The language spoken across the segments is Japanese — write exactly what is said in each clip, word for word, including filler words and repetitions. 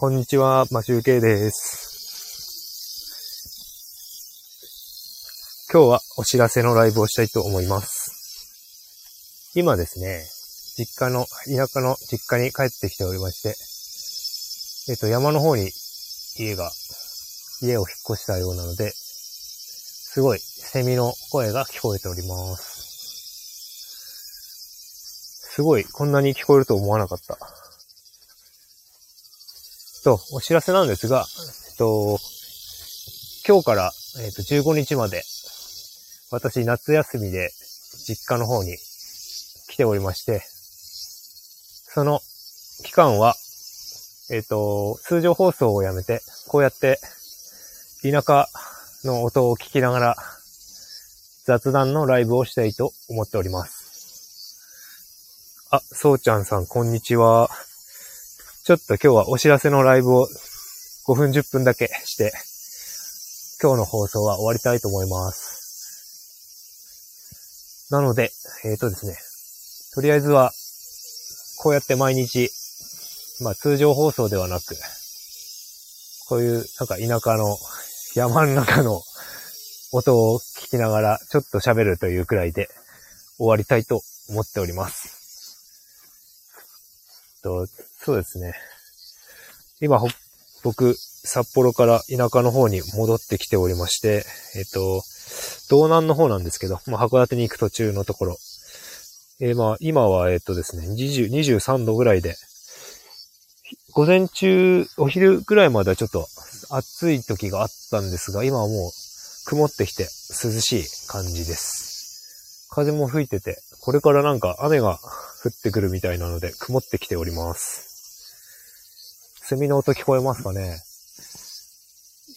こんにちは、マシュウケイです。今日はお知らせのライブをしたいと思います。今ですね、実家の、田舎の実家に帰ってきておりまして、えっと、山の方に家が、家を引っ越したようなので、すごいセミの声が聞こえております。すごい、こんなに聞こえると思わなかった。と、お知らせなんですが、えっと、今日から、えっと、じゅうごにちまで、私、夏休みで、実家の方に来ておりまして、その期間は、えっと、通常放送をやめて、こうやって、田舎の音を聞きながら、雑談のライブをしたいと思っております。あ、そうちゃんさん、こんにちは。ちょっと今日はお知らせのライブをごふんじゅっぷんだけして、今日の放送は終わりたいと思います。なので、えーとですね、とりあえずは、こうやって毎日、まあ通常放送ではなく、こういうなんか田舎の山の中の音を聞きながらちょっと喋るというくらいで終わりたいと思っております。とそうですね。今、ほ、僕、札幌から田舎の方に戻ってきておりまして、えっと、道南の方なんですけど、まあ、函館に行く途中のところ。えー、まあ、今は、えっとですね、にじゅう、にじゅうさんどぐらいで、午前中、お昼ぐらいまではちょっと暑い時があったんですが、今はもう曇ってきて涼しい感じです。風も吹いてて、これからなんか雨が降ってくるみたいなので曇ってきております。セミの音聞こえますかね。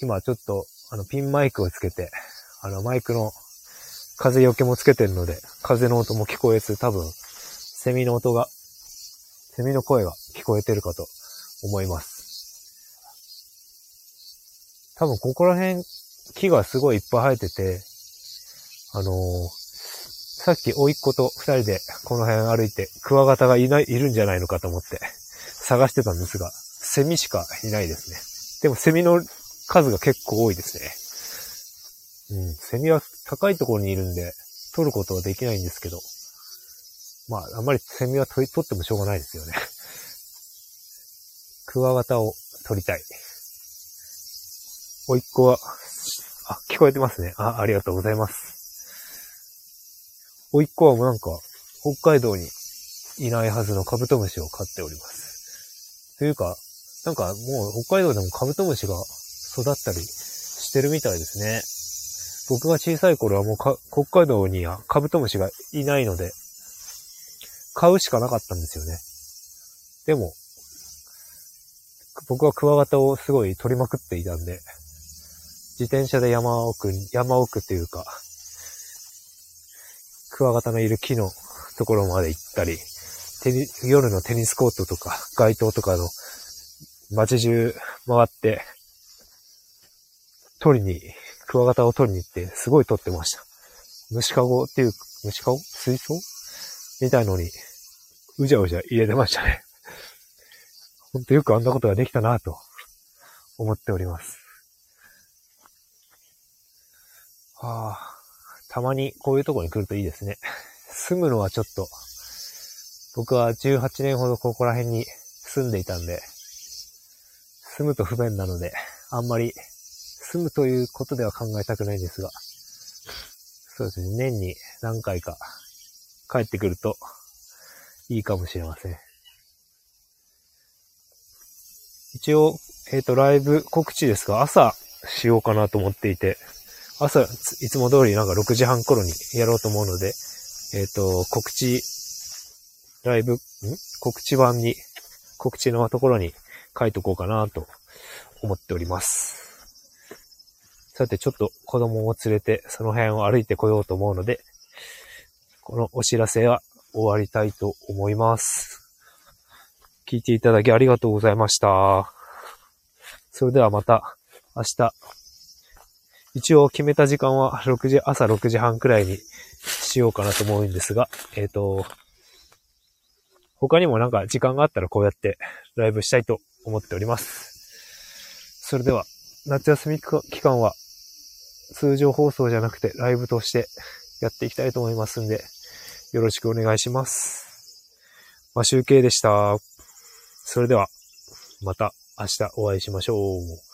今ちょっとあのピンマイクをつけて、あのマイクの風よけもつけてるので風の音も聞こえず、多分セミの音が、セミの声が聞こえてるかと思います。多分ここら辺木がすごいいっぱい生えてて、あのーさっき甥っ子と二人でこの辺歩いてクワガタがいない、いるんじゃないのかと思って探してたんですが、セミしかいないですね。でもセミの数が結構多いですね。うん、セミは高いところにいるんで取ることはできないんですけど、まああんまりセミは取り、取ってもしょうがないですよね。クワガタを取りたい。甥っ子は、あ、聞こえてますね。あ、ありがとうございます。おいっ子はもうなんか、北海道にいないはずのカブトムシを飼っております。というか、なんかもう北海道でもカブトムシが育ったりしてるみたいですね。僕が小さい頃はもうか北海道にはカブトムシがいないので、買うしかなかったんですよね。でも、僕はクワガタをすごい取りまくっていたんで、自転車で山奥に、山奥というか、クワガタのいる木のところまで行ったり、テニ夜のテニスコートとか街灯とかの街中回って、取りに、クワガタを取りに行ってすごい取ってました。虫かごっていう、虫かご水槽みたいのに、うじゃうじゃ入れてましたね。ほんとよくあんなことができたなぁと思っております。はぁ、あ。たまにこういうところに来るといいですね。住むのはちょっと、僕はじゅうはちねんほどここら辺に住んでいたんで、住むと不便なので、あんまり住むということでは考えたくないんですが、そうですね、年に何回か帰ってくるといいかもしれません。一応、えっと、ライブ告知ですが、朝しようかなと思っていて、朝、いつも通りなんかろくじはん頃にやろうと思うので、えっと、告知、ライブ、ん?告知版に、告知のところに書いとこうかなと思っております。さて、ちょっと子供を連れてその辺を歩いてこようと思うので、このお知らせは終わりたいと思います。聞いていただきありがとうございました。それではまた明日、一応決めた時間はろくじ、朝ろくじはんくらいにしようかなと思うんですが、えっと、他にもなんか時間があったらこうやってライブしたいと思っております。それでは、夏休み期間は通常放送じゃなくてライブとしてやっていきたいと思いますんで、よろしくお願いします。マシュウケイでした。それでは、また明日お会いしましょう。